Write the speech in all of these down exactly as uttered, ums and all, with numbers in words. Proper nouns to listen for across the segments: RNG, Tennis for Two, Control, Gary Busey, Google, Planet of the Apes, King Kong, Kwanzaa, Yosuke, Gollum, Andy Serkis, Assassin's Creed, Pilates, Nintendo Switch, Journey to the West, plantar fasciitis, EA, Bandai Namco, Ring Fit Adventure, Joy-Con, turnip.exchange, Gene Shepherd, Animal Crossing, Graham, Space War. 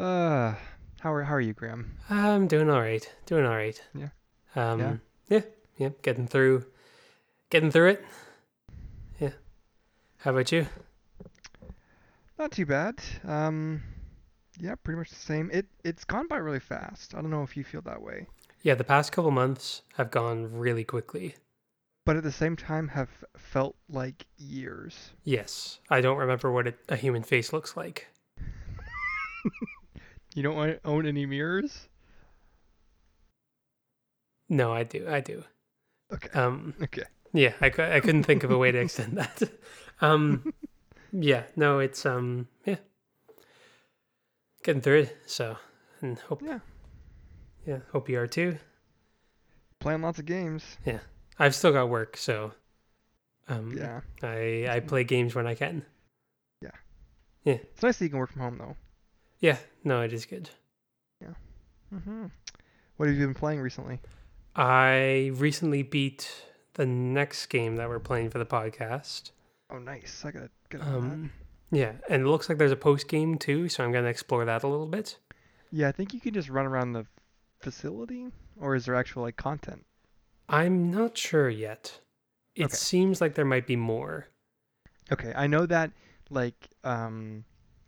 Uh, how are how are you, Graham? I'm doing all right. Doing all right. Yeah. Um. Yeah. Yeah. yeah getting through. Getting through it. Yeah. How about you? Not too bad. Um. Yeah, pretty much the same. It it's gone by really fast. I don't know if you feel that way. Yeah, the past couple months have gone really quickly. But at the same time have felt like years. Yes. I don't remember what it, a human face looks like. You don't want to own any mirrors? No, I do. I do. Okay. Um, okay. Yeah, I, I couldn't think of a way to extend that. Um, yeah, no, it's, um, yeah. Getting through it, so, and hope, yeah. yeah, hope you are too. Playing lots of games. Yeah. I've still got work, so um, yeah, I, I play games when I can. Yeah. Yeah. It's nice that you can work from home, though. Yeah. No, it is good. Yeah. Mm-hmm. What have you been playing recently? I recently beat the next game that we're playing for the podcast. Oh, nice. I got to get on um, that. Yeah. And it looks like there's a post-game, too, so I'm going to explore that a little bit. Yeah, I think you can just run around the facility, or is there actual, like, content? I'm not sure yet. It okay. seems like there might be more. Okay, I know that like um,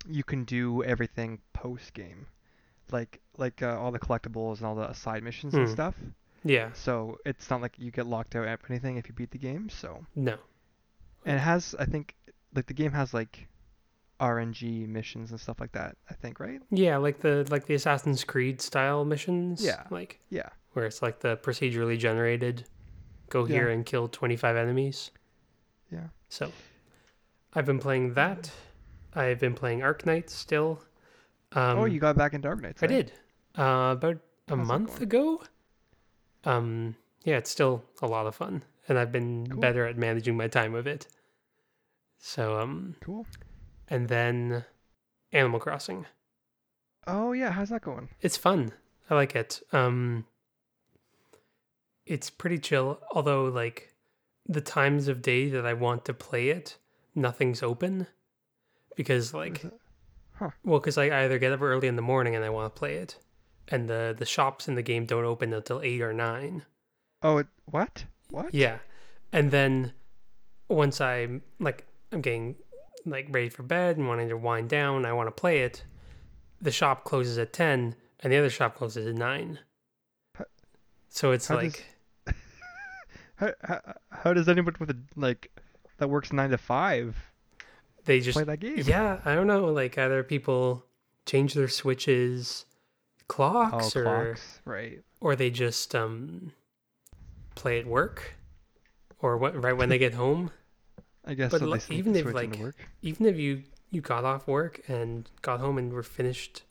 you can do everything post game, like like uh, all the collectibles and all the side missions mm. and stuff. Yeah. So it's not like you get locked out of anything if you beat the game. So no. And it has, I think, like the game has like R N G missions and stuff like that. I think, right? Yeah, like the like the Assassin's Creed style missions. Yeah. Like yeah. Where it's like the procedurally generated, go yeah. here and kill twenty-five enemies. Yeah. So I've been playing that. I've been playing Arknights still. Um, oh, you got back into Arknights. I eh? did. Uh, about a How's month ago. Um, yeah, it's still a lot of fun. And I've been cool. better at managing my time with it. So, um, cool. And then Animal Crossing. Oh, yeah. How's that going? It's fun. I like it. Um... It's pretty chill, although, like, the times of day that I want to play it, nothing's open. Because, like, huh. well, because I either get up early in the morning and I want to play it, and the, the shops in the game don't open until eight or nine. Oh, it, what? What? Yeah. And then once I'm, like, I'm getting, like, ready for bed and wanting to wind down, I want to play it, the shop closes at ten, and the other shop closes at nine. So it's how like... Does... How, how, how does anyone with a, like that works nine to five they just play that game? Yeah, I don't know. Like either people change their switches, clocks, oh, or clocks. Right, or they just um play at work, or what? Right when they get home. I guess. But so like, even if like work. even if you you got off work and got home and were finished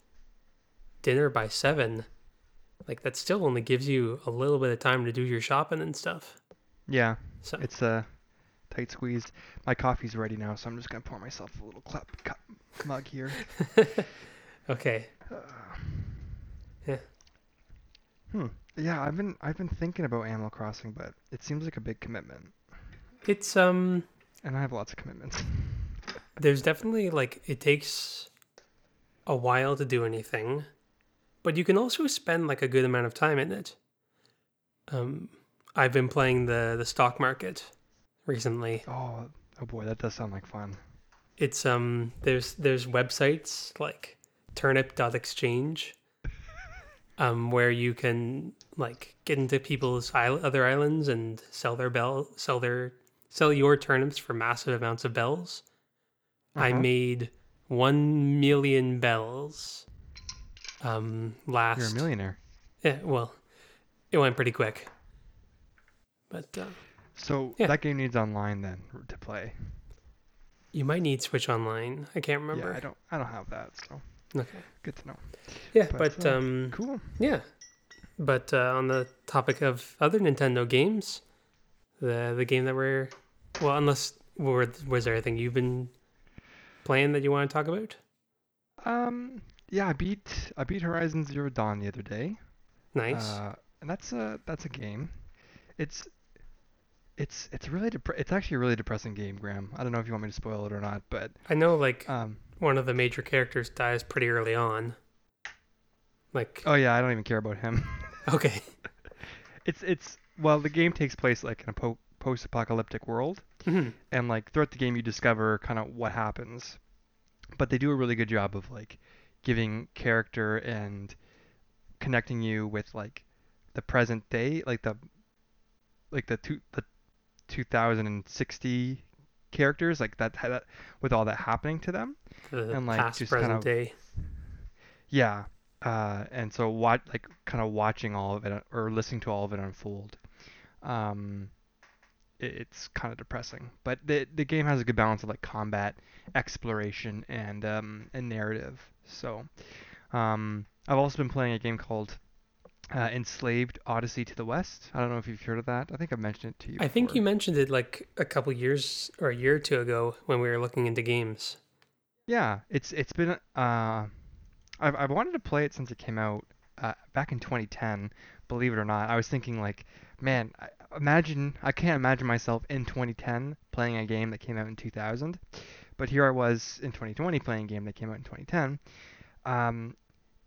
dinner by seven, like that still only gives you a little bit of time to do your shopping and stuff. Yeah, so. It's a tight squeeze. My coffee's ready now, so I'm just going to pour myself a little clap, cup, mug here. Okay. Uh, yeah. Hmm. Yeah, I've been I've been thinking about Animal Crossing, but it seems like a big commitment. It's um. And I have lots of commitments. There's definitely like it takes a while to do anything, but you can also spend like a good amount of time in it. Um. I've been playing the, the stock market recently. Oh, oh boy, that does sound like fun. It's um, there's there's websites like turnip dot exchange, um, where you can like get into people's isle- other islands and sell their bell, sell their sell your turnips for massive amounts of bells. Uh-huh. I made one million bells. Um, last. You're a millionaire. Yeah, well, it went pretty quick. But uh, So yeah. that game needs online then to play. You might need Switch Online. I can't remember. Yeah, I don't I don't have that, so okay. Good to know. Yeah, but, but um cool. Yeah. But uh, on the topic of other Nintendo games, the the game that we're well, unless was there anything you've been playing that you want to talk about? Um yeah, I beat I beat Horizon Zero Dawn the other day. Nice. Uh, and that's a that's a game. It's It's it's really dep- it's actually a really depressing game, Graham. I don't know if you want me to spoil it or not, but I know like um, one of the major characters dies pretty early on. Like, oh yeah, I don't even care about him. Okay. It's it's well, the game takes place like in a po- post-apocalyptic world, mm-hmm. and like throughout the game you discover kind of what happens. But they do a really good job of like giving character and connecting you with like the present day, like the like the two the two thousand sixty characters, like that, that with all that happening to them, the and like past, just present kind of, day. Yeah. Uh, and so watch, like kind of watching all of it or listening to all of it unfold. Um, it, it's kind of depressing, but the the game has a good balance of like combat, exploration, and um, and narrative. So, um, I've also been playing a game called uh, Enslaved Odyssey to the West. I don't know if you've heard of that. I think I mentioned it to you. I before. think you mentioned it like a couple years or a year or two ago when we were looking into games. Yeah, it's it's been uh. I've I've wanted to play it since it came out uh, back in twenty ten. Believe it or not, I was thinking like, man, I, imagine I can't imagine myself in twenty ten playing a game that came out in two thousand. But here I was in twenty twenty playing a game that came out in twenty ten. Um,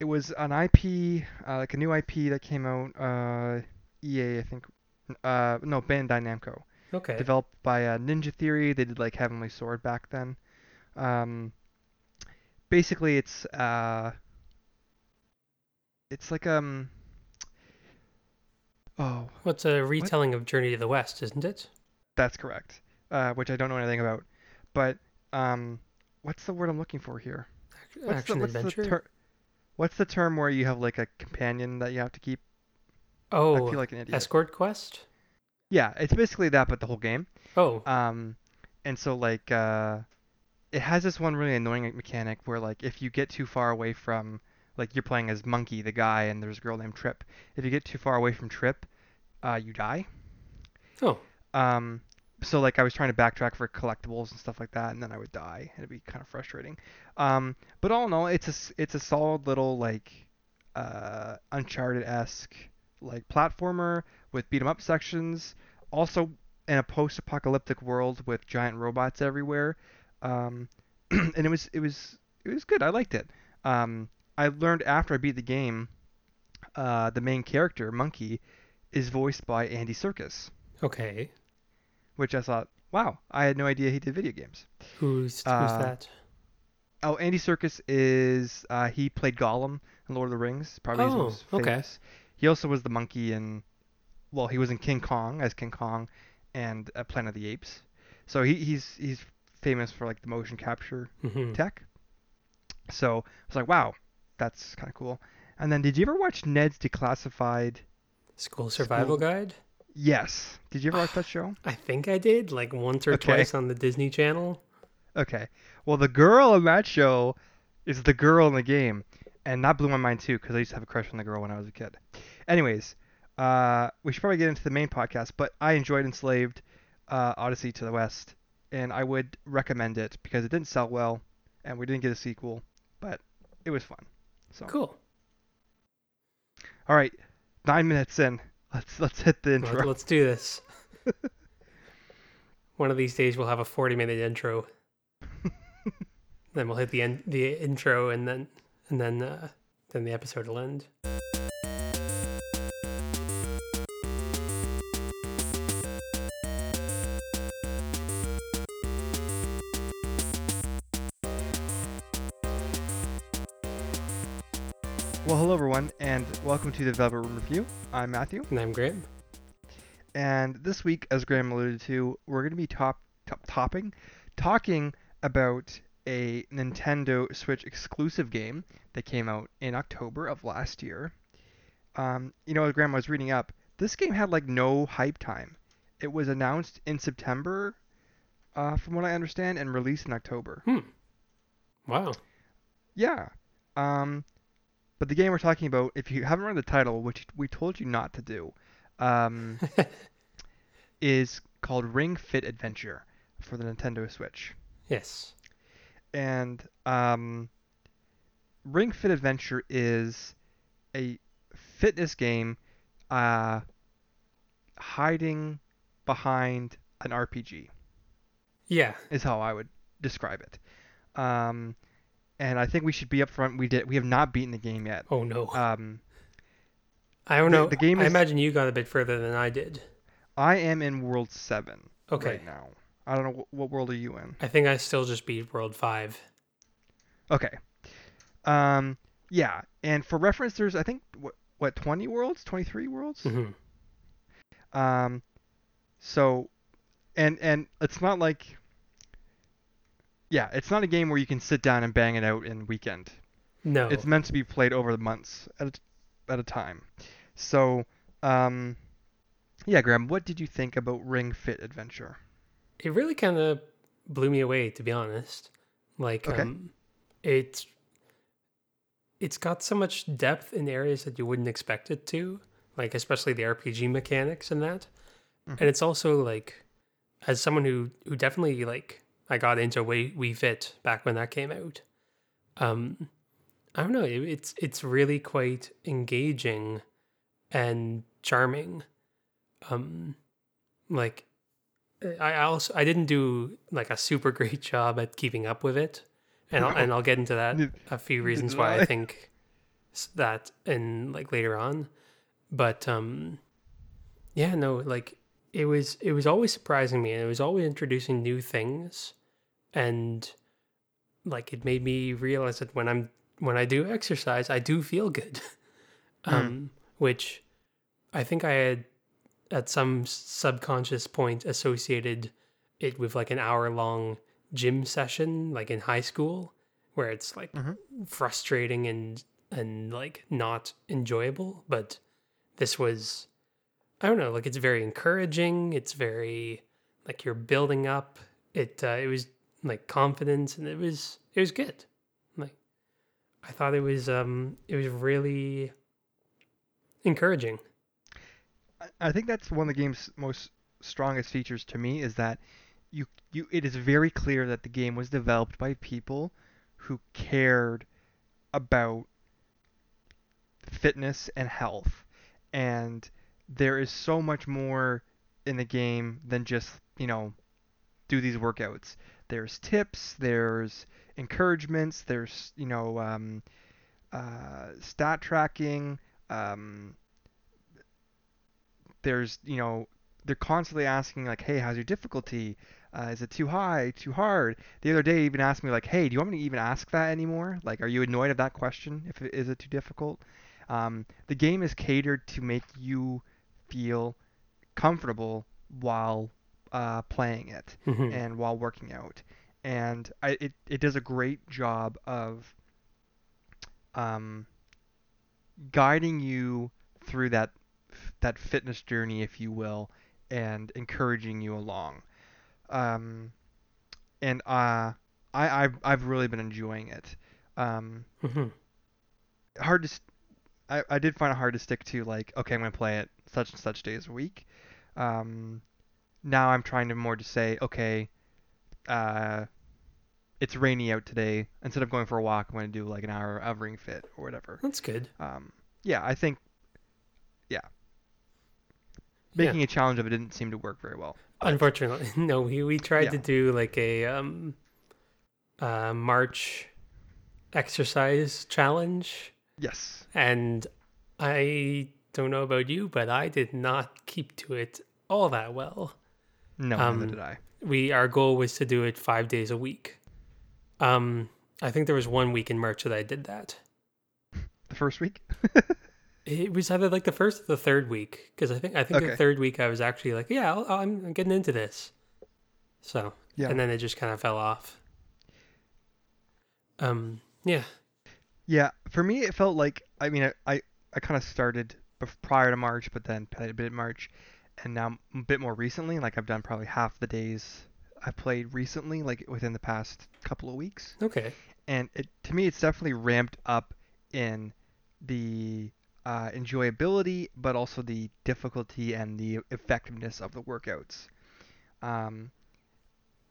it was an I P, uh, like a new I P that came out. Uh, E A, I think. Uh, no, Bandai Namco. Okay. Developed by uh, Ninja Theory. They did like Heavenly Sword back then. Um, basically, it's uh. It's like, um, oh. Well, it's a retelling what? of Journey to the West, isn't it? That's correct, uh, which I don't know anything about. But um, what's the word I'm looking for here? What's Action the, what's adventure? The ter- what's the term where you have, like, a companion that you have to keep? Oh, I feel like an idiot. Escort quest? Yeah, it's basically that, but the whole game. Oh. Um, and so, like, uh, it has this one really annoying mechanic where, like, if you get too far away from... Like, you're playing as Monkey, the guy, and there's a girl named Trip. If you get too far away from Trip, uh, you die. Oh. Um. So, like, I was trying to backtrack for collectibles and stuff like that, and then I would die. It'd be kind of frustrating. Um. But all in all, it's a, it's a solid little, like, uh, Uncharted-esque, like, platformer with beat-em-up sections. Also, in a post-apocalyptic world with giant robots everywhere. Um. And it was, it was, it was good. I liked it. Um. I learned after I beat the game, uh, the main character, Monkey, is voiced by Andy Serkis. Okay. Which I thought, wow, I had no idea he did video games. Who's, uh, who's that? Oh, Andy Serkis is, uh, he played Gollum in Lord of the Rings. Probably oh, his most famous. Okay. He also was the monkey in, well, he was in King Kong, as King Kong, and uh, Planet of the Apes. So he, he's he's famous for, like, the motion capture mm-hmm. tech. So I was like, wow. That's kind of cool. And then, did you ever watch Ned's Declassified School Survival School? Guide? Yes. Did you ever watch that show? I think I did, like once or okay. twice on the Disney Channel. Okay. Well, the girl in that show is the girl in the game, and that blew my mind too because I used to have a crush on the girl when I was a kid. Anyways, uh, we should probably get into the main podcast, but I enjoyed Enslaved uh, Odyssey to the West, and I would recommend it because it didn't sell well, and we didn't get a sequel, but it was fun. So. Cool. All right, nine minutes in. Let's let's hit the intro. Let's, let's do this. One of these days we'll have a forty-minute intro. Then we'll hit the end, the intro, and then and then uh, then the episode will end. Well, hello everyone, and welcome to the Velvet Room Review. I'm Matthew. And I'm Graham. And this week, as Graham alluded to, we're going to be top, top topping, talking about a Nintendo Switch exclusive game that came out in October of last year. Um, you know, as Graham was reading up, this game had like no hype time. It was announced in September, uh, from what I understand, and released in October. Hmm. Wow. Yeah. Um... But the game we're talking about, if you haven't read the title, which we told you not to do, um, is called Ring Fit Adventure for the Nintendo Switch. Yes. And um, Ring Fit Adventure is a fitness game uh, hiding behind an R P G. Yeah. Is how I would describe it. Um, and I think we should be upfront. We did. We have not beaten the game yet. Oh no. Um, I don't the, know. The game. Is, I imagine you got a bit further than I did. I am in World Seven. Okay. Right now. I don't know what world are you in. I think I still just beat World Five. Okay. Um. Yeah. And for reference, there's I think what what twenty worlds, twenty-three worlds. Mm-hmm. Um. So, and and it's not like. Yeah, it's not a game where you can sit down and bang it out in weekend. No. It's meant to be played over the months at a, at a time. So, um, yeah, Graham, what did you think about Ring Fit Adventure? It really kind of blew me away, to be honest. Like, okay. um, it's, it's got so much depth in areas that you wouldn't expect it to, like especially the R P G mechanics and that. Mm-hmm. And it's also like, as someone who, who definitely like, I got into Wii Fit back when that came out. Um, I don't know. It, it's it's really quite engaging and charming. Um, like I also I didn't do like a super great job at keeping up with it, and I'll, and I'll get into that a few reasons why I think that in like later on. But um, yeah, no, like. It was it was always surprising me, and it was always introducing new things, and like it made me realize that when I'm when I do exercise, I do feel good, mm. um, which I think I had at some subconscious point associated it with like an hour long gym session, like in high school, where it's like mm-hmm. frustrating and and like not enjoyable. But this was. I don't know, like it's very encouraging. It's very like you're building up. It uh, it was like confidence, and it was it was good. Like I thought it was um it was really encouraging. I think that's one of the game's most strongest features to me is that you you it is very clear that the game was developed by people who cared about fitness and health, and there is so much more in the game than just, you know, do these workouts. There's tips, there's encouragements, there's, you know, um, uh, stat tracking. Um, there's, you know, they're constantly asking, like, hey, how's your difficulty? Uh, is it too high, too hard? The other day, he even asked me, like, hey, do you want me to even ask that anymore? Like, are you annoyed at that question? If it, is it too difficult? Um, the game is catered to make you... feel comfortable while uh, playing it mm-hmm. and while working out, and I, it it does a great job of um, guiding you through that that fitness journey, if you will, and encouraging you along. Um, and uh, I I've, I've really been enjoying it. Um, mm-hmm. Hard to. St- I, I did find it hard to stick to, like, okay, I'm going to play it such and such days a week. Um, now I'm trying to more to say, okay, uh, it's rainy out today. Instead of going for a walk, I'm going to do, like, an hour of Ring Fit or whatever. That's good. Um, yeah, I think, yeah. Making yeah. a challenge of it didn't seem to work very well. But... Unfortunately. No, we, we tried yeah. to do, like, a um, uh, March exercise challenge. Yes. And I don't know about you, but I did not keep to it all that well. No, um, neither did I. We our goal was to do it five days a week. Um, I think there was one week in March that I did that. The first week? It was either like the first or the third week, because I think I think okay. the third week I was actually like, yeah, I'll, I'm getting into this. So yeah, and then it just kind of fell off. Um. Yeah. Yeah, for me, it felt like, I mean, I, I, I kind of started before, prior to March, but then played a bit in March, and now a bit more recently, like I've done probably half the days I played recently, like within the past couple of weeks. Okay. And it to me, it's definitely ramped up in the uh, enjoyability, but also the difficulty and the effectiveness of the workouts. Um,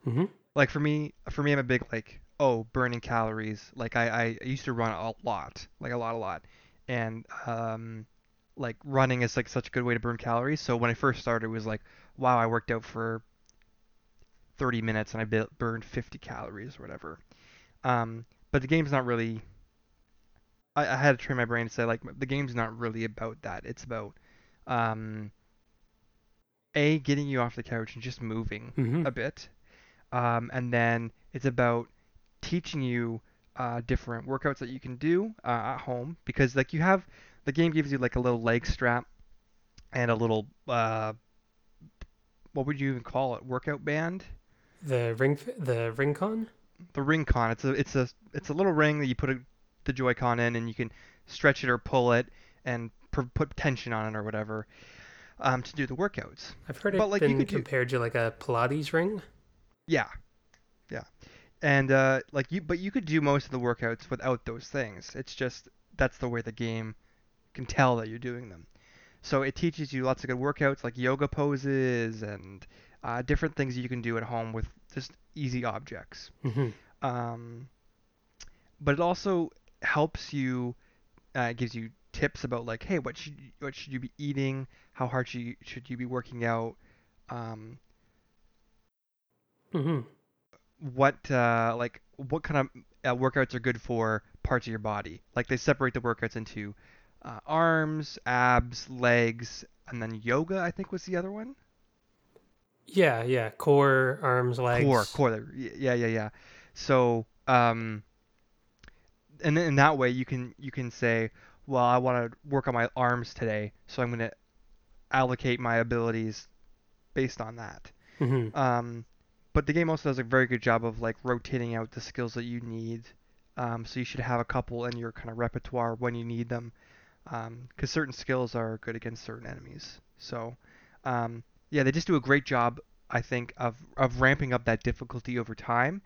mm-hmm. Like for me, for me, I'm a big, like, oh, burning calories. Like I, I used to run a lot, like a lot, a lot. And, um, like running is like such a good way to burn calories. So when I first started, it was like, wow, I worked out for thirty minutes and I burned fifty calories or whatever. Um, But the game's not really... I, I had to train my brain to say, like, the game's not really about that. It's about, um, A, getting you off the couch and just moving mm-hmm. a bit. Um, and then it's about teaching you uh, different workouts that you can do uh, at home. Because, like, you have... The game gives you, like, a little leg strap and a little... Uh, what would you even call it? Workout band? The ring... The ring con? The ring con. It's a it's a it's a little ring that you put a, the Joy-Con in, and you can stretch it or pull it and pr- put tension on it or whatever um, to do the workouts. I've heard but, it like, been you compared do... to like a Pilates ring. Yeah, yeah, and uh, like you, but you could do most of the workouts without those things. It's just that's the way the game can tell that you're doing them. So it teaches you lots of good workouts like yoga poses and uh, different things you can do at home with just easy objects. Mm-hmm. Um, but it also helps you, uh, gives you tips about like, hey, what should you, what should you be eating? How hard should you, should you be working out? Um, mm-hmm. What uh, like what kind of uh, workouts are good for parts of your body? Like they separate the workouts into uh, arms, abs, legs, and then yoga, I think was the other one. Yeah, yeah, core, arms, legs. Core, core. Yeah, yeah, yeah. So, um, and in that way, you can you can say, well, I want to work on my arms today, so I'm going to allocate my abilities based on that. Mm-hmm. Um, but the game also does a very good job of like rotating out the skills that you need. Um, so you should have a couple in your kind of repertoire when you need them, because um, certain skills are good against certain enemies. So. Um, Yeah, they just do a great job, I think, of of ramping up that difficulty over time.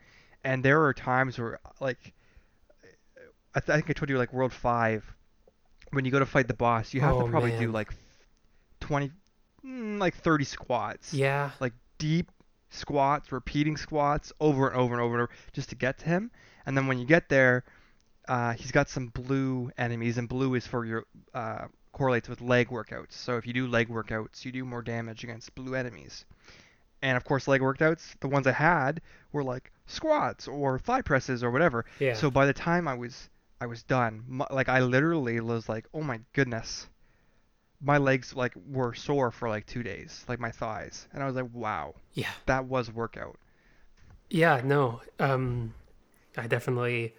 And there are times where, like, I, th- I think I told you, like, World five, when you go to fight the boss, you have oh, to probably man. do, like, twenty, like, thirty squats. Yeah. Like, deep squats, repeating squats, over and over and over and over, just to get to him. And then when you get there, uh, he's got some blue enemies, and blue is for your... Uh, correlates with leg workouts. So if you do leg workouts, you do more damage against blue enemies. And of course, leg workouts, the ones I had were like squats or thigh presses or whatever. Yeah. So by the time I was I was done, my, like I literally was like, oh my goodness, my legs like were sore for like two days, like my thighs, and I was like, wow, yeah, that was workout. Yeah, no, um, I definitely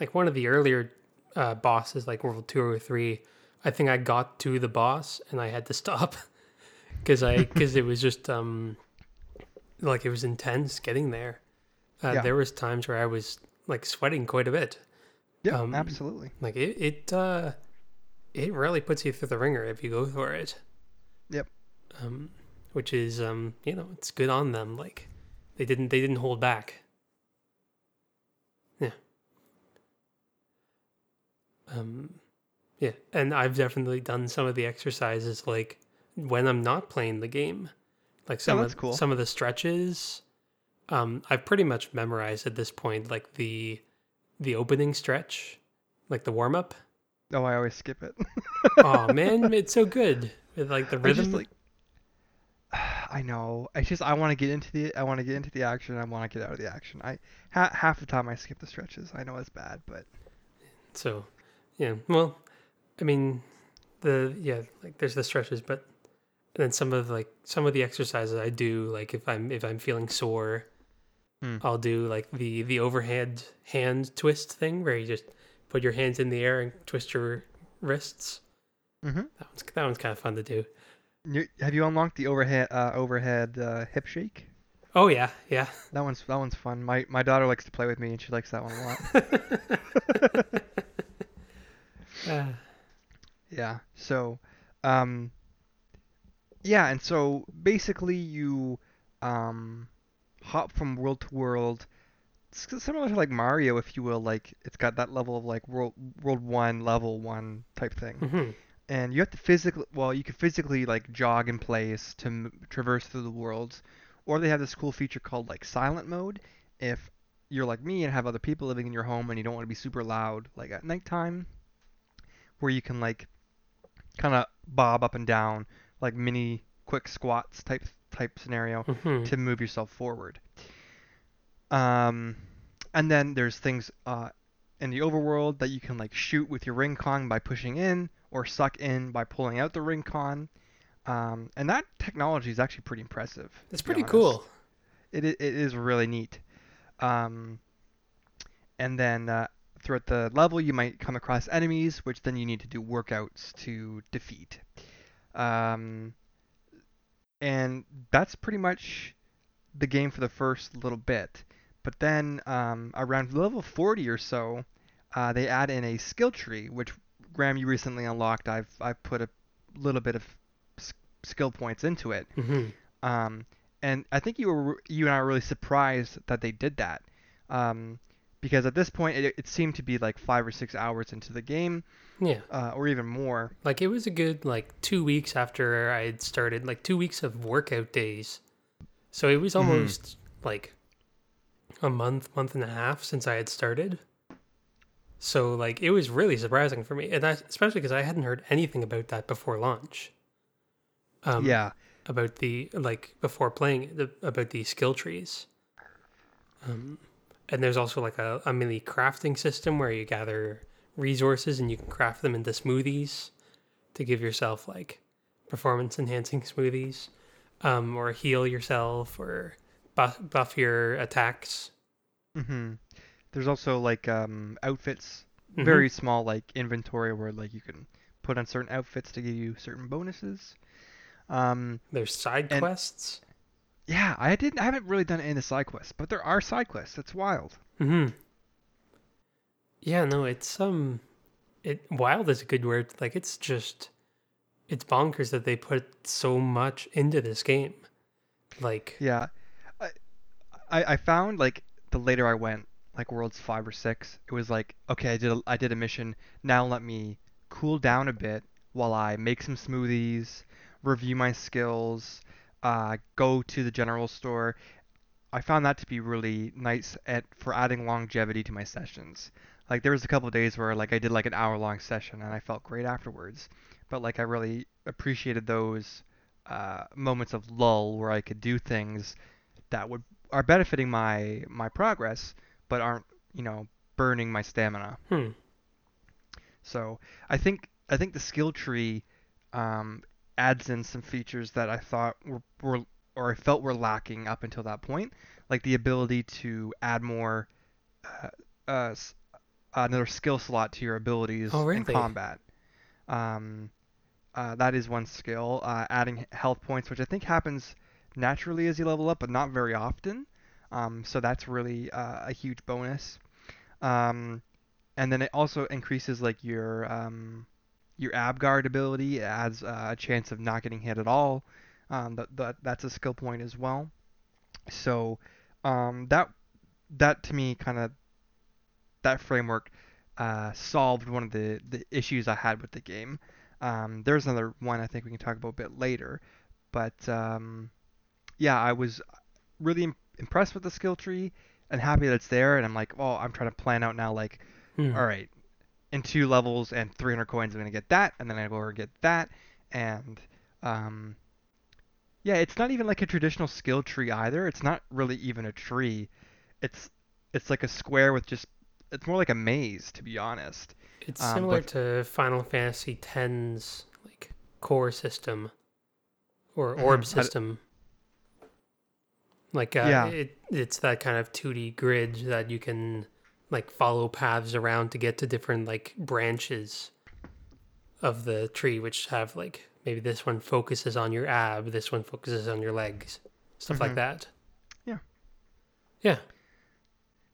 like one of the earlier uh, bosses, like World Two or Three. I think I got to the boss and I had to stop because I because it was just um like it was intense getting there. Uh, yeah. There was times where I was like sweating quite a bit. Yeah, um, absolutely. Like it it uh, it really puts you through the ringer if you go for it. Yep. Um, which is um you know it's good on them. Like they didn't they didn't hold back. Yeah. Um. Yeah, and I've definitely done some of the exercises like when I'm not playing the game, like some yeah, of cool. some of the stretches. Um, I've pretty much memorized at this point, like the the opening stretch, like the warm up. Oh, I always skip it. Oh man, it's so good with like the rhythm. I, just, like, I know. I just I want to get into the I want to get into the action. I want to get out of the action. I ha- half the time I skip the stretches. I know it's bad, but so yeah, well. I mean, the yeah, like there's the stretches, but then some of like some of the exercises I do, like if I'm if I'm feeling sore, mm. I'll do like the the overhead hand twist thing where you just put your hands in the air and twist your wrists. Mm-hmm. That one's that one's kind of fun to do. You, have you unlocked the overhead uh, overhead uh, hip shake? Oh yeah, yeah. That one's that one's fun. My my daughter likes to play with me, and she likes that one a lot. uh. Yeah. So, um, yeah. And so basically you, um, hop from world to world, it's similar to like Mario, if you will, like it's got that level of like world, world one, level one type thing. Mm-hmm. And you have to physically, well, you can physically like jog in place to m- traverse through the worlds, or they have this cool feature called like silent mode. If you're like me and have other people living in your home and you don't want to be super loud, like at nighttime, where you can like kind of bob up and down like mini quick squats type type scenario mm-hmm. to move yourself forward. Um, and then there's things uh, in the overworld that you can like shoot with your Ring Kong by pushing in, or suck in by pulling out the Ring Kong. Um, and that technology is actually pretty impressive. It's pretty cool. It it is really neat. Um, and then uh, throughout the level, you might come across enemies, which then you need to do workouts to defeat. Um, and that's pretty much the game for the first little bit. But then um, around level forty or so, uh, they add in a skill tree, which, Graham, you recently unlocked. I've I've put a little bit of skill points into it. Mm-hmm. Um, and I think you were you and I were really surprised that they did that. Um, because at this point, it, it seemed to be like five or six hours into the game. Yeah. Uh, or even more. Like, it was a good, like, two weeks after I had started. Like, two weeks of workout days. So it was almost, mm-hmm. like, a month, month and a half since I had started. So, like, it was really surprising for me. And I, especially because I hadn't heard anything about that before launch. Um, yeah. About the, like, before playing, the, about the skill trees. Um, and there's also, like, a, a mini crafting system where you gather resources and you can craft them into smoothies to give yourself, like, performance-enhancing smoothies. Um, or heal yourself, or buff, buff your attacks. Mm-hmm. There's also, like, um, outfits. Mm-hmm. Very small, like, inventory where, like, you can put on certain outfits to give you certain bonuses. Um, There's side and, quests. Yeah, I didn't. I haven't really done any of the side quests, but there are side quests. It's wild. Mm-hmm. Yeah, no, it's um, it wild is a good word. Like, it's just, it's bonkers that they put so much into this game. Like, yeah, I, I, I found like the later I went, like worlds five or six, it was like, okay, I did, a, I did a mission. Now let me cool down a bit while I make some smoothies, review my skills, uh, go to the general store. I found that to be really nice at for adding longevity to my sessions. Like, there was a couple of days where like I did like an hour long session and I felt great afterwards. But like I really appreciated those uh, moments of lull where I could do things that would are benefiting my my progress, but aren't, you know, burning my stamina. Hmm. So I think I think the skill tree. Um, adds in some features that I thought were, were or I felt were lacking up until that point, like the ability to add more uh, uh, another skill slot to your abilities. Oh, really? In combat. Um, uh, that is one skill. Uh, adding health points, which I think happens naturally as you level up, but not very often. Um, so that's really uh, a huge bonus. Um, and then it also increases like your um. Your ab guard ability adds uh, a chance of not getting hit at all. Um, that, that that's a skill point as well. So um, that that to me kind of that framework uh, solved one of the, the issues I had with the game. Um, there's another one I think we can talk about a bit later, but um, yeah, I was really im- impressed with the skill tree and happy that it's there. And I'm like, oh, I'm trying to plan out now. Like, hmm. all right. In two levels and three hundred coins, I'm going to get that, and then I go and get that, and, um, yeah, it's not even like a traditional skill tree either. It's not really even a tree. It's, it's like a square with just, it's more like a maze, to be honest. It's um, similar but... to Final Fantasy X's, like, core system, or orb mm-hmm. system. Like, uh, yeah. it, it's that kind of two D grid that you can... like follow paths around to get to different like branches of the tree, which have like, maybe this one focuses on your ab, this one focuses on your legs, stuff mm-hmm. like that. Yeah. Yeah.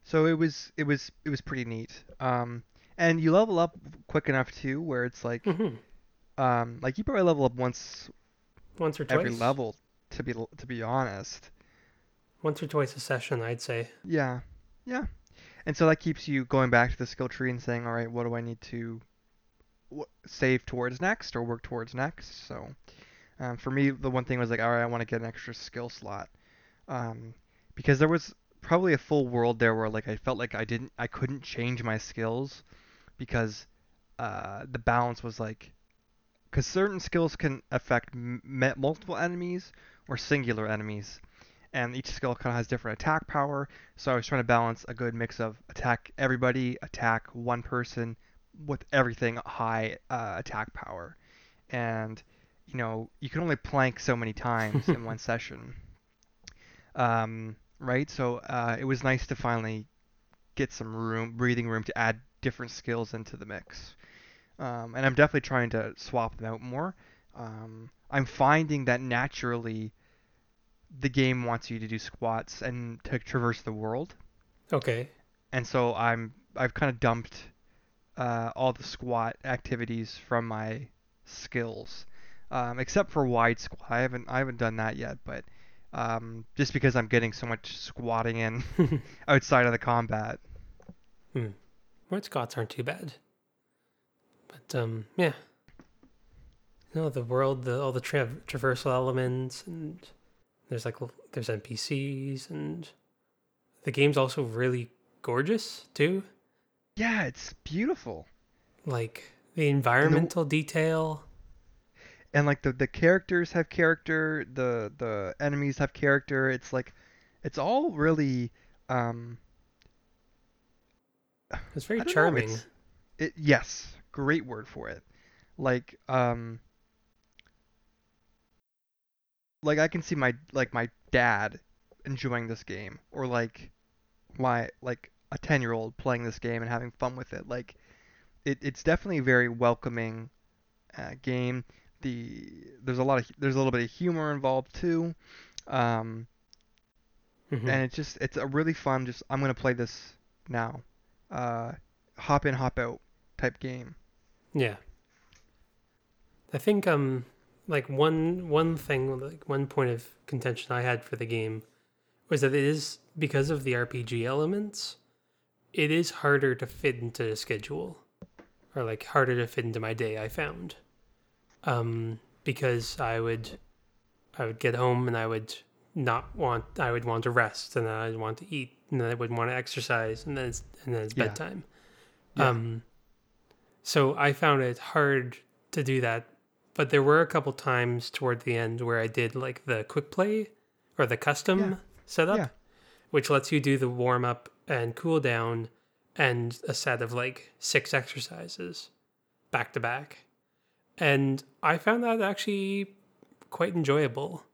So it was, it was, it was pretty neat. Um, and you level up quick enough too, where it's like, mm-hmm. um, like you probably level up once, once or twice every level to be, to be honest. Once or twice a session, I'd say. Yeah. Yeah. And so that keeps you going back to the skill tree and saying, all right, what do I need to w- save towards next or work towards next? So um, for me, the one thing was like, all right, I want to get an extra skill slot. Um, because there was probably a full world there where like I felt like I didn't, I couldn't change my skills because uh, the balance was like, because certain skills can affect m- multiple enemies or singular enemies. and each skill kind of has different attack power. So I was trying to balance a good mix of attack everybody, attack one person, with everything high uh, attack power. And, you know, you can only plank so many times in one session. Um, right? So uh, it was nice to finally get some room, breathing room to add different skills into the mix. Um, and I'm definitely trying to swap them out more. Um, I'm finding that naturally the game wants you to do squats and to traverse the world. Okay. And so I'm, I've kind of dumped uh, all the squat activities from my skills, um, except for wide squat. I haven't, I haven't done that yet, but um, just because I'm getting so much squatting in outside of the combat. Hmm. Wide squats aren't too bad. But, um, yeah. You know, the world, the, all the tra- traversal elements, and there's like, there's N P Cs, and the game's also really gorgeous, too. Yeah, it's beautiful. Like, the environmental and the, detail. And, like, the, the characters have character, the, the enemies have character. It's like, it's all really, um... It's very charming. Know, it's, it, yes. Great word for it. Like, um, like I can see my, like my dad enjoying this game, or like my, like a ten year old playing this game and having fun with it. Like it, it's definitely a very welcoming uh, game. The, there's a lot of, there's a little bit of humor involved too. Um, mm-hmm. And it's just, it's a really fun, just, I'm going to play this now, uh, hop in, hop out type game. Yeah. I think um like one one thing like one point of contention I had for the game was that it is, because of the R P G elements, it is harder to fit into a schedule, or like harder to fit into my day, I found. Um because I would I would get home and I would not want I would want to rest, and then I'd want to eat, and then I would want to exercise, and then it's and then it's yeah. bedtime. Yeah. Um So I found it hard to do that, but there were a couple times toward the end where I did like the quick play or the custom yeah. setup, yeah. which lets you do the warm up and cool down and a set of like six exercises back to back. And I found that actually quite enjoyable.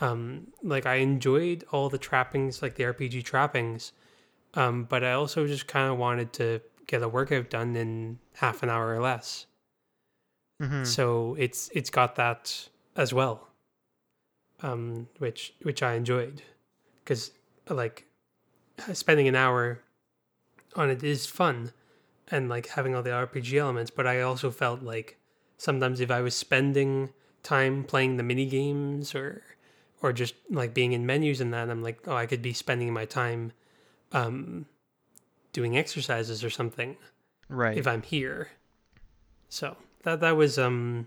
Um, like I enjoyed all the trappings, like the R P G trappings, um, but I also just kind of wanted to get a workout done in half an hour or less. Mm-hmm. So it's it's got that as well, um, which which I enjoyed, because like spending an hour on it is fun, and like having all the R P G elements. But I also felt like sometimes if I was spending time playing the mini games or or just like being in menus and that, I'm like, oh, I could be spending my time. Um, doing exercises or something, right? If I'm here. So that, that was, um,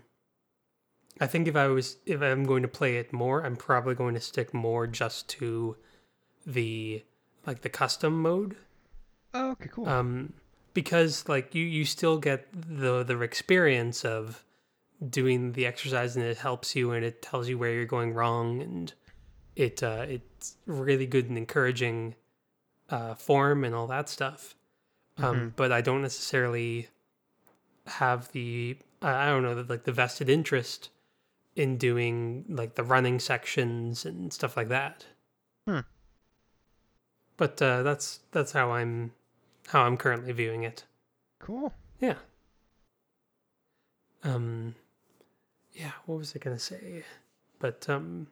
I think if I was, if I'm going to play it more, I'm probably going to stick more just to the, like the custom mode. Oh, okay, cool. Um, because like you, you still get the, the experience of doing the exercise, and it helps you and it tells you where you're going wrong. And it, uh, it's really good and encouraging, uh, form and all that stuff. Um, mm-hmm. But I don't necessarily have the, I don't know, like the vested interest in doing like the running sections and stuff like that. Hmm. But, uh, that's, that's how I'm, how I'm currently viewing it. Cool. Yeah. Um, yeah, what was I going to say? But, um,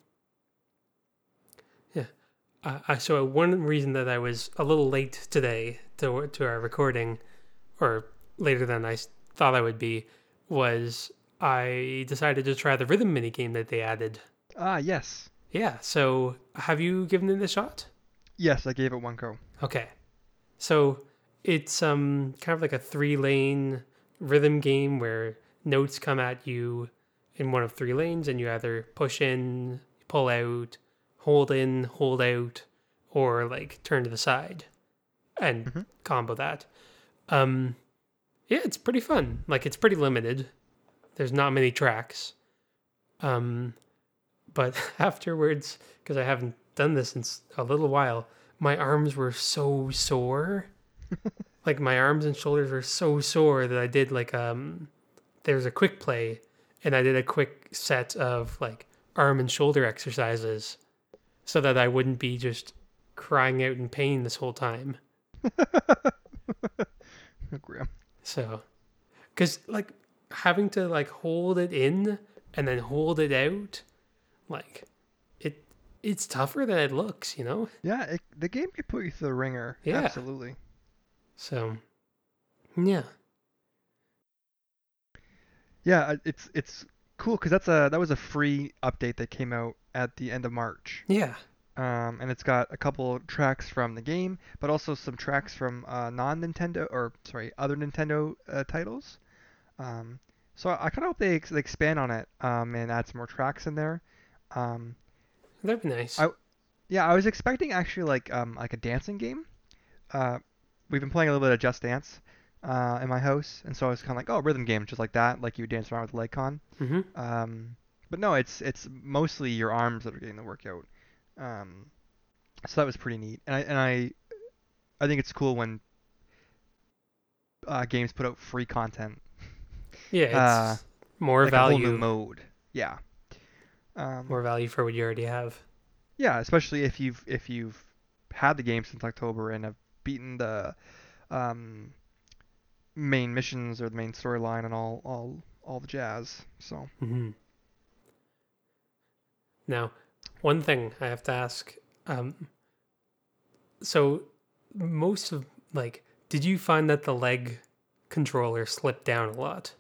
Uh, so one reason that I was a little late today to to our recording, or later than I thought I would be, was I decided to try the rhythm mini game that they added. Ah, yes. Yeah. So have you given it a shot? Yes, I gave it one go. Okay. So it's um kind of like a three lane rhythm game where notes come at you in one of three lanes, and you either push in, pull out, hold in, hold out, or like turn to the side and mm-hmm. combo that. Um, yeah, it's pretty fun. Like it's pretty limited. There's not many tracks. Um, but afterwards, because I haven't done this in a little while, my arms were so sore. Like, my arms and shoulders were so sore that I did, like, um, there was a quick play, and I did a quick set of, like, arm and shoulder exercises so that I wouldn't be just crying out in pain this whole time. Grim. So, because, like, having to, like, hold it in and then hold it out, like, it it's tougher than it looks, you know? Yeah, it, the game could put you through the ringer. Yeah. Absolutely. So, yeah. Yeah, it's it's cool because that's a that was a free update that came out at the end of March. Yeah. Um, and it's got a couple tracks from the game, but also some tracks from uh, non-Nintendo or sorry, other Nintendo uh, titles. Um, so I, I kind of hope they, ex- they expand on it um, and add some more tracks in there. Um, That'd be nice. I, yeah, I was expecting actually like um like a dancing game. Uh, we've been playing a little bit of Just Dance uh, in my house, and so I was kind of like, oh, rhythm game, just like that, like you dance around with the leg con. Mm-hmm. Um, but no, it's it's mostly your arms that are getting the workout. Um, so that was pretty neat, and I and I, I think it's cool when uh, games put out free content. Yeah, it's uh, more like value. A whole new mode. Yeah. Um, more value for what you already have. Yeah, especially if you've if you've had the game since October and have beaten the um, main missions or the main storyline and all all all the jazz. So. Mm-hmm. Now. One thing I have to ask, um, so most of, like, did you find that the leg controller slipped down a lot?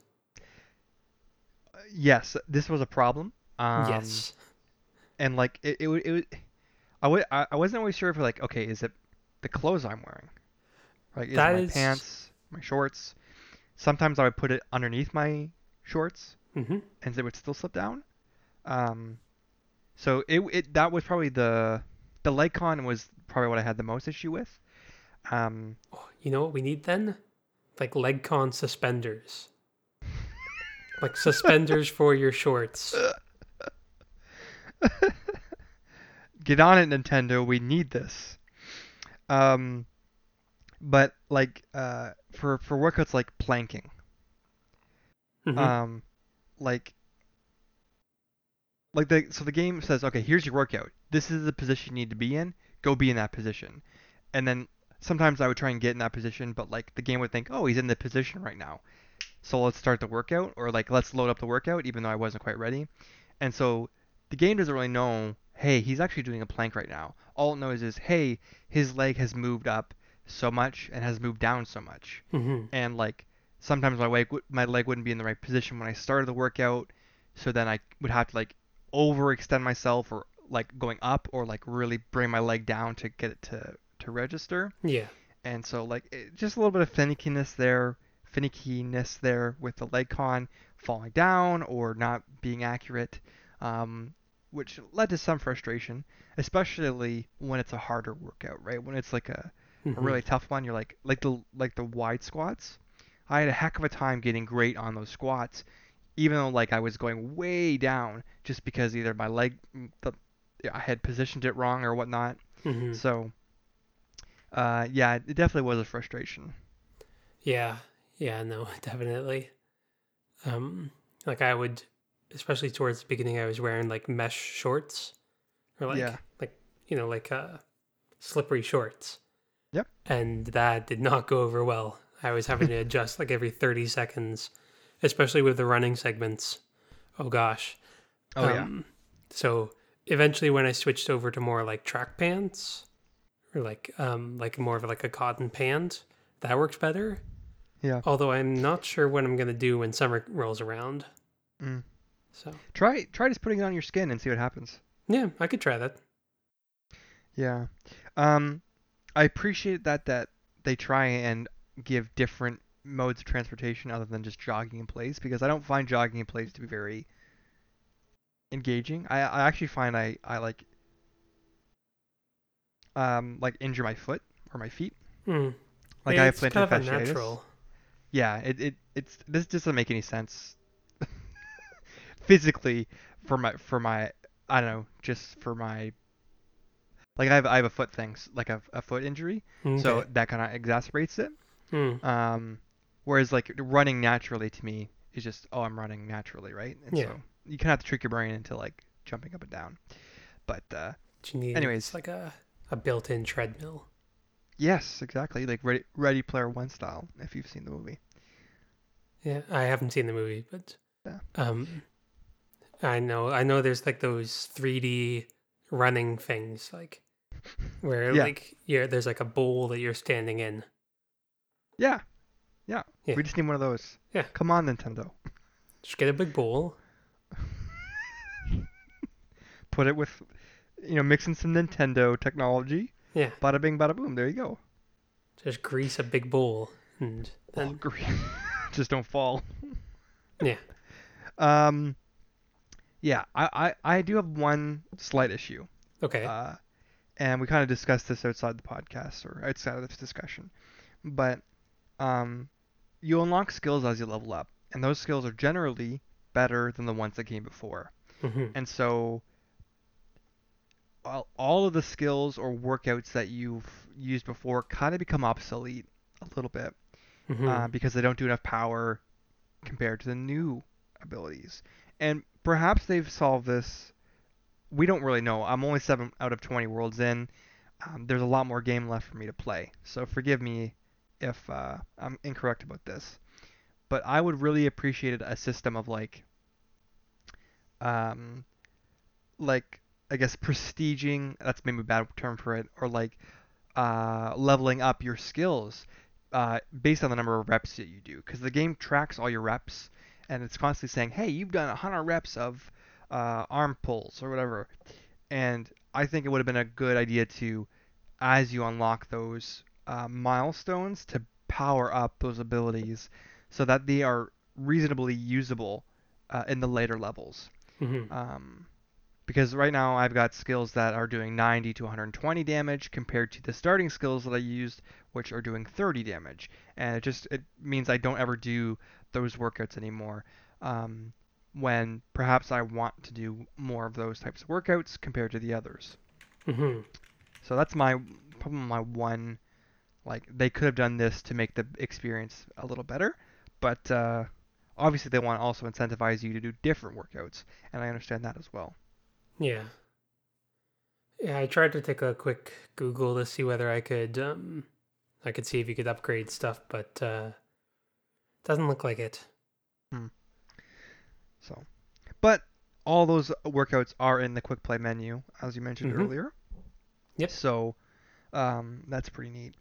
Yes, this was a problem. Um, yes. And, like, it it, it, it I, w- I wasn't always sure if, like, okay, is it the clothes I'm wearing? Like, is that it my is... pants, my shorts? Sometimes I would put it underneath my shorts, mm-hmm. and it would still slip down. Um... So it it that was probably the the leg con was probably what I had the most issue with. Um, you know what we need then? Like leg con suspenders, like suspenders for your shorts. Get on it, Nintendo. We need this. Um, but like uh for for workouts like planking. Mm-hmm. Um, like. Like the, so the game says, okay, here's your workout. This is the position you need to be in. Go be in that position. And then sometimes I would try and get in that position, but like the game would think, oh, he's in the position right now. So let's start the workout, or like let's load up the workout, even though I wasn't quite ready. And so the game doesn't really know, hey, he's actually doing a plank right now. All it knows is, hey, his leg has moved up so much and has moved down so much. Mm-hmm. And like sometimes my leg, my leg wouldn't be in the right position when I started the workout. So then I would have to like overextend myself, or like going up, or like really bring my leg down to get it to to register. Yeah. And so like it, just a little bit of finickiness there finickiness there with the leg con falling down or not being accurate, um which led to some frustration, especially when it's a harder workout, right? When it's like a, mm-hmm. a really tough one, you're like like the like the wide squats. I had a heck of a time getting great on those squats, even though like I was going way down, just because either my leg, the, I had positioned it wrong or whatnot. Mm-hmm. So, uh, yeah, it definitely was a frustration. Yeah, yeah, no, definitely. Um, like I would, especially towards the beginning, I was wearing like mesh shorts, or like yeah. like you know like uh, slippery shorts. Yep. And that did not go over well. I was having to adjust like every thirty seconds. Especially with the running segments. Oh, gosh. Oh, um, yeah. So eventually when I switched over to more like track pants, or like um, like more of like a cotton pant, that works better. Yeah. Although I'm not sure what I'm going to do when summer rolls around. Mm. So Try try just putting it on your skin and see what happens. Yeah, I could try that. Yeah. Um, I appreciate that that they try and give different modes of transportation other than just jogging in place, because I don't find jogging in place to be very engaging. I, I actually find I, I like um like injure my foot or my feet. Mm. Like yeah, I have plantar kind of fasciitis. Natural. Yeah, it, it it's this doesn't make any sense physically for my for my I don't know, just for my Like I have, I have a foot thing, like a, a foot injury, okay. So that kind of exacerbates it. Mm. Um, whereas like running naturally to me is just, oh, I'm running naturally, right? And yeah. So you kind of have to trick your brain into like jumping up and down. But uh, you need, anyways, it's like a, a built-in treadmill. Yes, exactly. Like Ready, Ready Player One style. If you've seen the movie. Yeah, I haven't seen the movie, but yeah. um, I know, I know. There's like those three D running things, like. Where yeah. like yeah, there's like a bowl that you're standing in. Yeah, yeah. yeah. We just need one of those. Yeah. Come on, Nintendo. Just get a big bowl. Put it with, you know, mix in some Nintendo technology. Yeah. Bada bing, bada boom. There you go. Just grease a big bowl and then oh, grease. Just don't fall. Yeah. Um. Yeah, I, I I do have one slight issue. Okay. Uh, and we kind of discussed this outside the podcast or outside of this discussion. But um, you unlock skills as you level up. And those skills are generally better than the ones that came before. Mm-hmm. And so all, all of the skills or workouts that you've used before kind of become obsolete a little bit mm-hmm. uh, because they don't do enough power compared to the new abilities. And perhaps they've solved this. We don't really know. I'm only seven out of twenty worlds in. Um, there's a lot more game left for me to play. So forgive me if uh, I'm incorrect about this. But I would really appreciate a system of like, um, like I guess prestiging, that's maybe a bad term for it, or like uh, leveling up your skills uh, based on the number of reps that you do. Because the game tracks all your reps, and it's constantly saying, hey, you've done one hundred reps of uh, arm pulls or whatever. And I think it would have been a good idea to, as you unlock those uh, milestones, to power up those abilities so that they are reasonably usable uh, in the later levels. Mm-hmm. Um, because right now I've got skills that are doing ninety to one hundred twenty damage compared to the starting skills that I used, which are doing thirty damage. And it just it means I don't ever do those workouts anymore, um, when perhaps I want to do more of those types of workouts compared to the others. Mm-hmm. So that's my probably my one, like they could have done this to make the experience a little better, but uh, obviously they want to also incentivize you to do different workouts, and I understand that as well. Yeah. Yeah, I tried to take a quick Google to see whether I could, um, I could see if you could upgrade stuff, but uh, doesn't look like it. Hmm. So, but all those workouts are in the quick play menu, as you mentioned mm-hmm. earlier. Yep. So, um, that's pretty neat.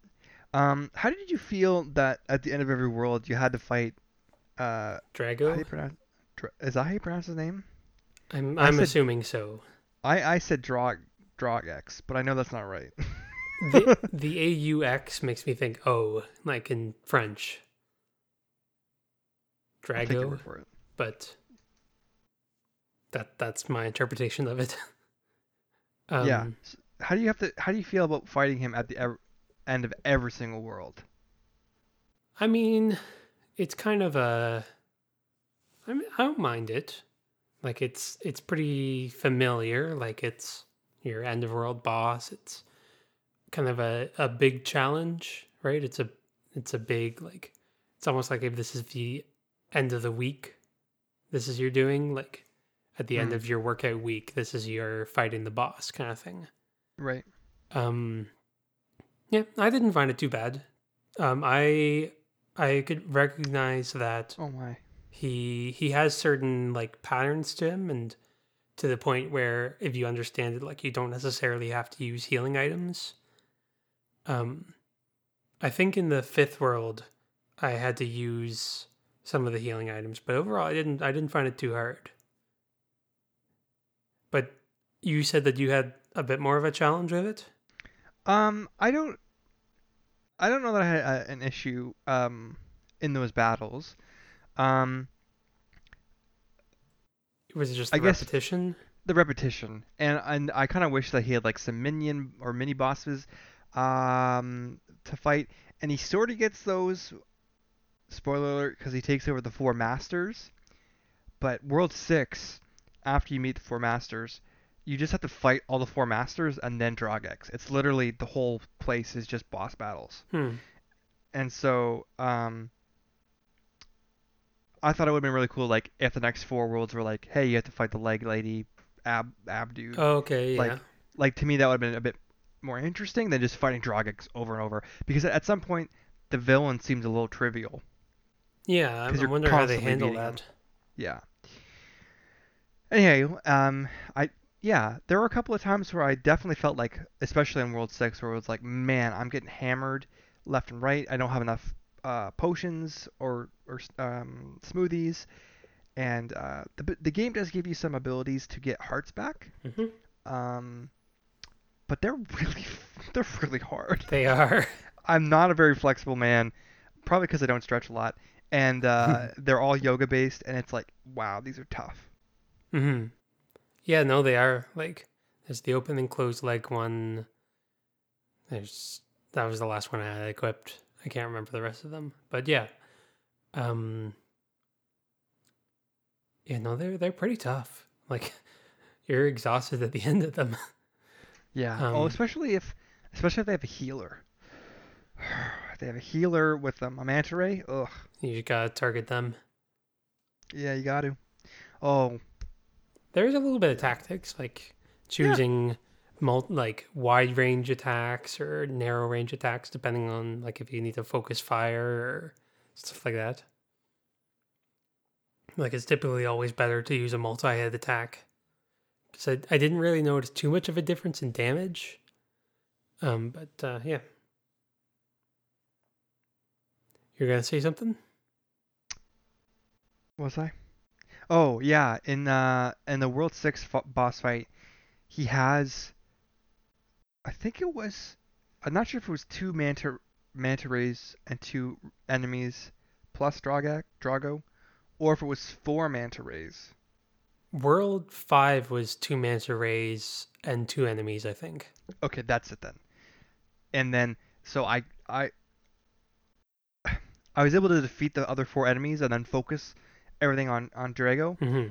Um, how did you feel that at the end of every world you had to fight? Uh, Dragaux. How do you pronounce, Dra- is that how you pronounce his name? I'm I'm said, assuming so. I, I said Drag Dragaux, but I know that's not right. the the A U X makes me think oh, like in French. Dragaux, but that that's my interpretation of it. um, yeah. So how do you have to? How do you feel about fighting him at the ev- end of every single world? I mean, it's kind of a. I mean, I don't mind it. Like it's it's pretty familiar. Like it's your end of world boss. It's kind of a, a big challenge, right? It's a it's a big like. It's almost like if this is the end of the week, this is your doing. Like at the mm. end of your workout week, this is your fighting the boss kind of thing. Right. Um. Yeah, I didn't find it too bad. Um. I I could recognize that. Oh my. He he has certain like patterns to him, and to the point where if you understand it, like you don't necessarily have to use healing items. Um, I think in the fifth world, I had to use some of the healing items, but overall, I didn't I didn't find it too hard. But you said that you had a bit more of a challenge with it. Um, I don't. I don't know that I had uh, an issue um in those battles. Um, was it just the I repetition? Guess the repetition, and and I kind of wish that he had like some minion or mini bosses, um, to fight, and he sort of gets those. Spoiler alert, because he takes over the four masters, but World Six, after you meet the four masters, you just have to fight all the four masters and then Dragaux. It's literally the whole place is just boss battles. Hmm. And so um, I thought it would have been really cool, like, if the next four worlds were like, hey, you have to fight the leg lady, ab, ab dude. Oh, okay, yeah. Like, like to me, that would have been a bit more interesting than just fighting Dragaux over and over. Because at some point, the villain seems a little trivial. Yeah, I wonder how they handle that. Him. Yeah. Anyway, um, I yeah, there were a couple of times where I definitely felt like, especially in World six, where it was like, man, I'm getting hammered left and right. I don't have enough uh, potions or or um, smoothies, and uh, the the game does give you some abilities to get hearts back. Mm-hmm. Um, but they're really they're really hard. They are. I'm not a very flexible man, probably because I don't stretch a lot, and uh, they're all yoga based, and it's like, wow, these are tough. Mm-hmm. Yeah, no, they are. Like, there's the open and closed leg one. There's that was the last one I had equipped. I can't remember the rest of them, but yeah, um, yeah, no, they're they're pretty tough. Like, you're exhausted at the end of them. Yeah. Um, oh, especially if especially if they have a healer. They have a healer with them. A manta ray? Ugh. You just gotta target them. Yeah, you gotta. Oh. There's a little bit of tactics, like choosing yeah. multi, like wide range attacks or narrow range attacks, depending on like if you need to focus fire or stuff like that. Like, it's typically always better to use a multi-head attack. So I, I didn't really notice too much of a difference in damage. Um, but uh, yeah. You're going to say something? Was I? Oh, yeah. In uh, in the World six f- boss fight, he has... I think it was... I'm not sure if it was two manta, manta rays and two enemies plus Dragaux, Dragaux, or if it was four manta rays. World five was two manta rays and two enemies, I think. Okay, that's it then. And then, so I... I I was able to defeat the other four enemies and then focus everything on, on Dragaux. Mm-hmm.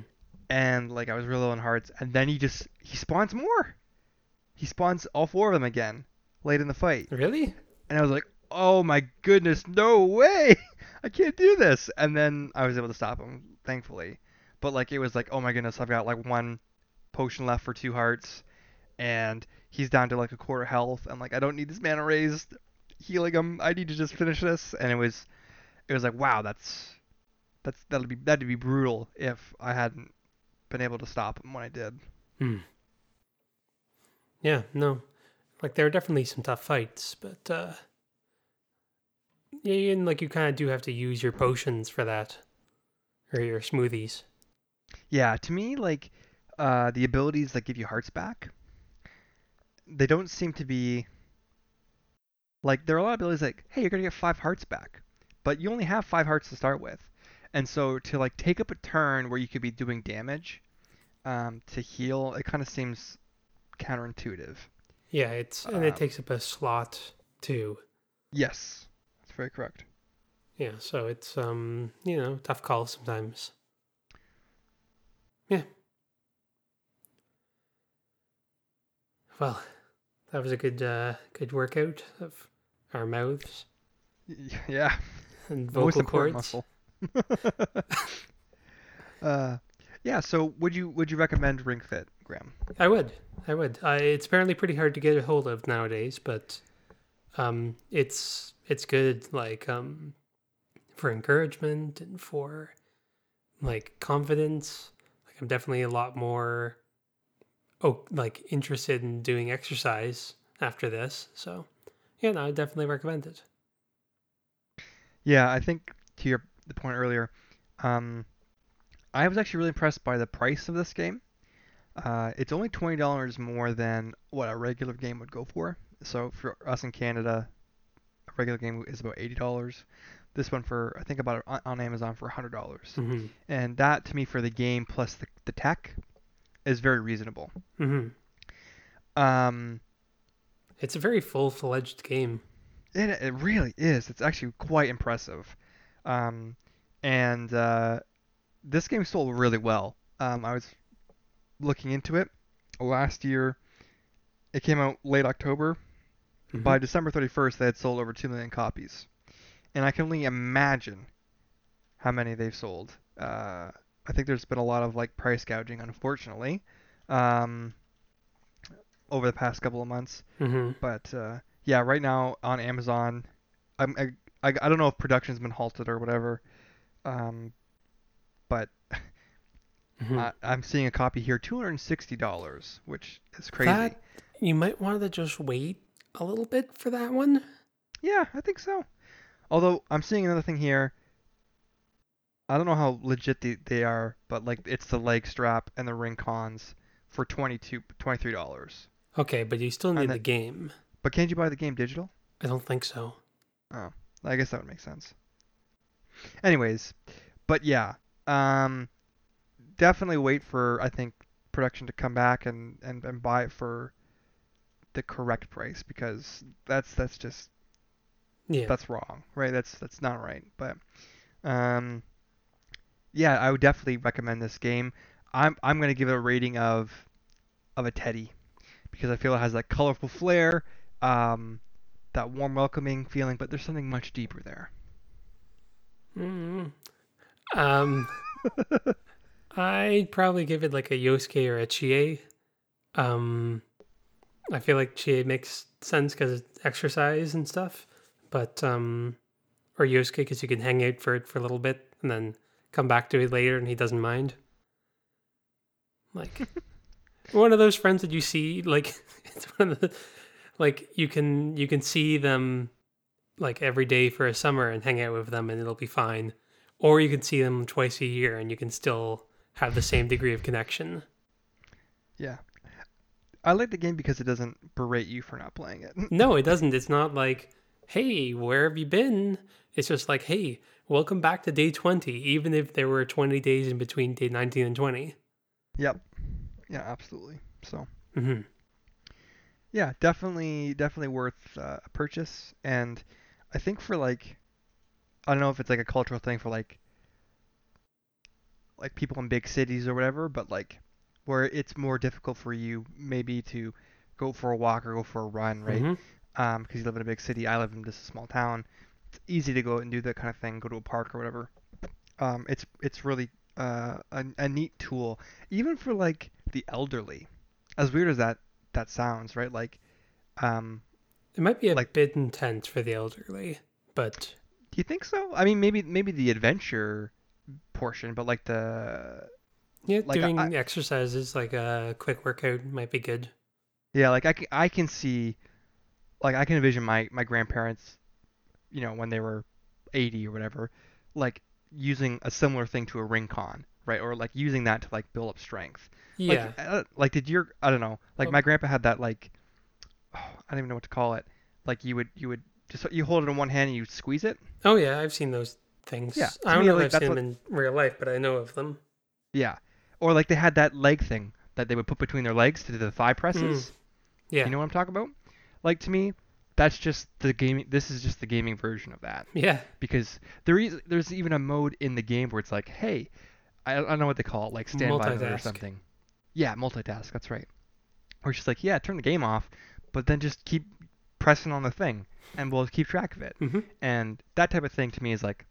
And, like, I was real low on hearts. And then he just... He spawns more! He spawns all four of them again late in the fight. Really? And I was like, oh my goodness, no way! I can't do this! And then I was able to stop him, thankfully. But, like, it was like, oh my goodness, I've got, like, one potion left for two hearts. And he's down to, like, a quarter health. And, like, I don't need this mana raised healing him. I need to just finish this. And it was... It was like, wow, that's that's that'd be that'd be brutal if I hadn't been able to stop him when I did. Hmm. Yeah, no, like there are definitely some tough fights, but uh, yeah, and like you kind of do have to use your potions for that, or your smoothies. Yeah, to me, like uh, the abilities that give you hearts back, they don't seem to be like there are a lot of abilities like, hey, you're gonna get five hearts back. But you only have five hearts to start with. And so to like take up a turn where you could be doing damage um, to heal, it kind of seems counterintuitive. Yeah, it's and um, it takes up a slot too. Yes, that's very correct. Yeah, so it's, um you know, tough call sometimes. Yeah. Well, that was a good, uh, good workout of our mouths. Yeah. And vocal cords. Muscle. uh, yeah. So, would you would you recommend Ring Fit, Graham? I would. I would. I, it's apparently pretty hard to get a hold of nowadays, but um, it's it's good. Like um, for encouragement and for like confidence. Like I'm definitely a lot more oh like interested in doing exercise after this. So yeah, no, I definitely recommend it. Yeah, I think to your the point earlier, um, I was actually really impressed by the price of this game. Uh, it's only twenty dollars more than what a regular game would go for. So for us in Canada, a regular game is about eighty dollars. This one for, I think about it on Amazon for one hundred dollars. Mm-hmm. And that to me for the game plus the, the tech is very reasonable. Mm-hmm. Um, it's a very full-fledged game. It it really is. It's actually quite impressive. Um, and uh, this game sold really well. Um, I was looking into it, last year. It came out late October. Mm-hmm. By December thirty-first, they had sold over two million copies. And I can only imagine how many they've sold. Uh, I think there's been a lot of like price gouging, unfortunately, um, over the past couple of months. Mm-hmm. But uh, yeah, right now on Amazon, I'm, I, I I don't know if production's been halted or whatever, um, but mm-hmm. I, I'm seeing a copy here, two hundred sixty dollars, which is crazy. That, you might want to just wait a little bit for that one. Yeah, I think so. Although I'm seeing another thing here. I don't know how legit they, they are, but like it's the leg strap and the ring cons for twenty-two dollars, twenty-three dollars. Okay, but you still need that, the game. But can't you buy the game digital? I don't think so. Oh, I guess that would make sense. Anyways, but yeah, um, definitely wait for, I think, production to come back and, and, and buy it for the correct price, because that's that's just yeah that's wrong, right? That's that's not right, but. Um, yeah, I would definitely recommend this game. I'm I'm gonna give it a rating of of a teddy, because I feel it has that colorful flair, um, that warm, welcoming feeling, but there's something much deeper there. Mm. Um, I'd probably give it like a Yosuke or a Chie. Um, I feel like Chie makes sense because it's exercise and stuff, but um. Or Yosuke, because you can hang out for it for a little bit and then come back to it later and he doesn't mind. Like, one of those friends that you see, like, it's one of the, like, you can, you can see them, like, every day for a summer and hang out with them and it'll be fine. Or you can see them twice a year and you can still have the same degree of connection. Yeah. I like the game because it doesn't berate you for not playing it. No, it doesn't. It's not like, hey, where have you been? It's just like, hey, welcome back to day twenty, even if there were twenty days in between day nineteen and twenty. Yep. Yeah, absolutely. So, mm-hmm. yeah, definitely, definitely worth uh, a purchase. And I think for like, I don't know if it's like a cultural thing for like, like people in big cities or whatever, but like where it's more difficult for you maybe to go for a walk or go for a run, right? Mm-hmm. Um, because you live in a big city, I live in just a small town. It's easy to go and do that kind of thing, go to a park or whatever. Um, it's it's really uh, a, a neat tool, even for like the elderly. As weird as that that sounds, right? Like, um, it might be a like, bit intense for the elderly, but do you think so? I mean, maybe maybe the adventure portion, but like the yeah, like doing I, exercises like a quick workout might be good. Yeah, like I can, I can see. Like, I can envision my, my grandparents, you know, when they were eighty or whatever, like, using a similar thing to a ring con, right? Or, like, using that to, like, build up strength. Yeah. Like, uh, like did your... I don't know. Like, oh. My grandpa had that, like... Oh, I don't even know what to call it. Like, you would... You would just you hold it in one hand and you squeeze it. Oh, yeah. I've seen those things. Yeah. I don't me, know like, if I've seen what... them in real life, but I know of them. Yeah. Or, like, they had that leg thing that they would put between their legs to do the thigh presses. Mm. Yeah. You know what I'm talking about? Like, to me, that's just the gaming... This is just the gaming version of that. Yeah. Because there is, there's even a mode in the game where it's like, hey, I don't know what they call it, like standby mode or something. Yeah, multitask, that's right. Or it's just like, yeah, turn the game off, but then just keep pressing on the thing, and we'll keep track of it. Mm-hmm. And that type of thing, to me, is like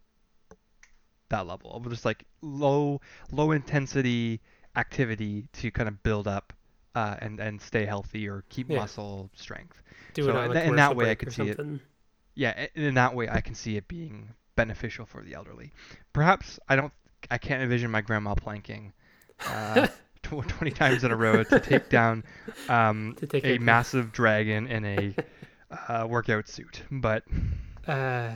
that level of just like low, low intensity activity to kind of build up Uh, and, and stay healthy or keep yeah. muscle strength. Do so it on th- in that way I could see it. Yeah, in that way I can see it being beneficial for the elderly. Perhaps I don't. I can't envision my grandma planking uh, twenty times in a row to take down um, to take a massive dragon in a uh, workout suit. But uh,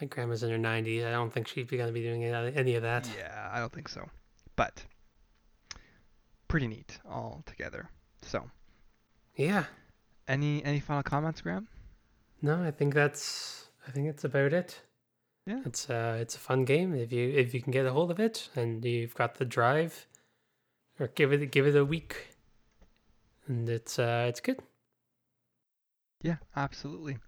my grandma's in her nineties. I don't think she'd be going to be doing any of that. Yeah, I don't think so. But. Pretty neat all together. So, yeah. Any any final comments, Graham? No, I think that's I think that's about it. Yeah. It's uh it's a fun game if you if you can get a hold of it and you've got the drive, or give it give it a week. And it's uh it's good. Yeah, absolutely.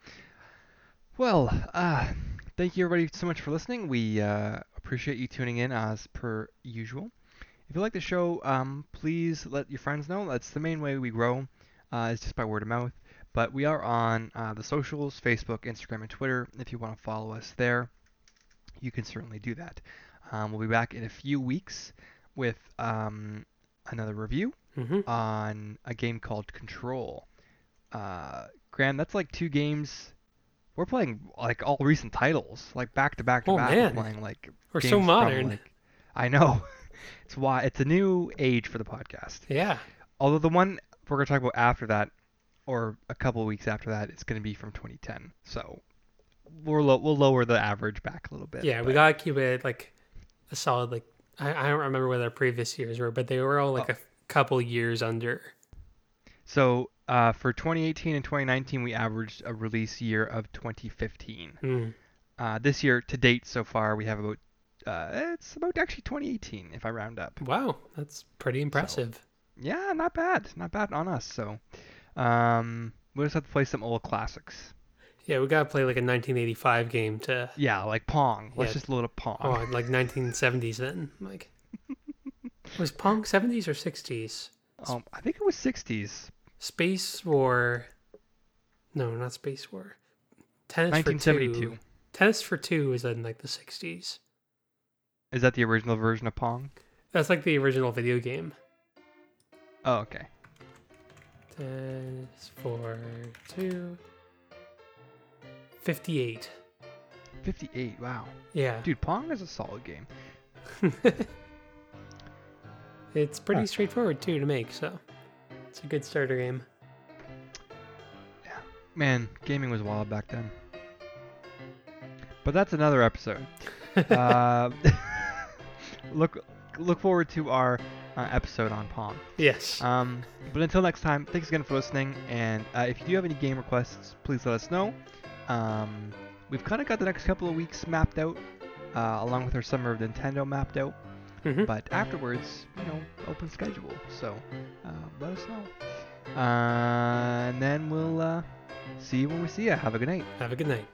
Well, uh thank you everybody so much for listening. We uh appreciate you tuning in as per usual. If you like the show, um, please let your friends know. That's the main way we grow, uh, is just by word of mouth. But we are on uh, the socials, Facebook, Instagram, and Twitter. If you want to follow us there, you can certainly do that. Um, we'll be back in a few weeks with um, another review mm-hmm. on a game called Control. Uh, Graham, that's like two games. We're playing like all recent titles, like back to back to oh, back. Man. We're playing like we're so modern. From, like, I know. It's why it's a new age for the podcast. Yeah. Although the one we're gonna talk about after that, or a couple of weeks after that, it's gonna be from twenty ten. So we're lo- we'll lower the average back a little bit. Yeah, but we gotta keep it like a solid like I, I don't remember what our previous years were, but they were all like oh. a couple years under. So uh, for twenty eighteen and twenty nineteen, we averaged a release year of twenty fifteen. Mm. Uh, this year to date so far, we have about uh, it's about actually twenty eighteen if I round up. Wow, that's pretty impressive. So, yeah, not bad, not bad on us. So um, we just have to play some old classics. Yeah, we gotta play like a nineteen eighty-five game to. Yeah, like Pong. Let's yeah. just load up Pong. Oh, like nineteen seventies then. Like, was Pong seventies or sixties? Um, I think it was sixties. Space War. No, not Space War. Tennis nineteen seventy-two. For Two. Tennis for Two is in like the sixties. Is that the original version of Pong? That's like the original video game. Oh, okay. Tennis for Two. fifty-eight. fifty-eight, wow. Yeah. Dude, Pong is a solid game. It's pretty huh. straightforward, too, to make, so it's a good starter game. Yeah. Man, gaming was wild back then. But that's another episode. uh, look look forward to our uh, episode on Pong. Yes. Um, but until next time, thanks again for listening, and uh, if you do have any game requests, please let us know. Um, we've kind of got the next couple of weeks mapped out, uh, along with our Summer of Nintendo mapped out. Mm-hmm. But afterwards, you know, open schedule. So uh, let us know. Uh, and then we'll uh, see you when we see you. Have a good night. Have a good night.